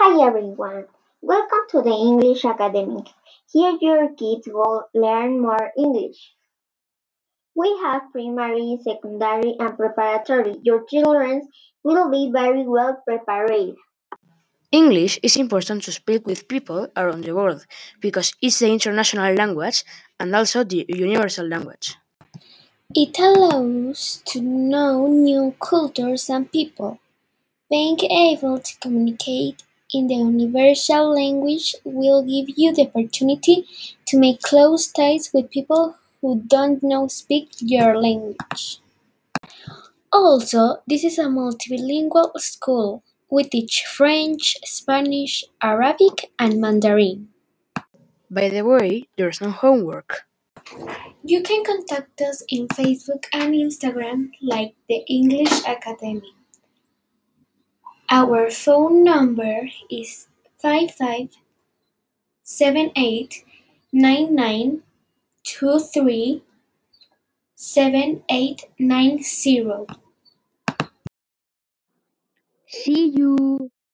Hi everyone, welcome to the English Academy. Here your kids will learn more English. We have primary, secondary and preparatory. Your children will be very well prepared. English is important to speak with people around the world because it's the international language and also the universal language. It allows to know new cultures and people. Being able to communicate in the universal language will give you the opportunity to make close ties with people who don't speak your language. Also, this is a multilingual school. We teach French, Spanish, Arabic, and Mandarin. By the way, there's no homework. You can contact us in Facebook and Instagram like the English Academy. Our phone number is 557899237890. See you.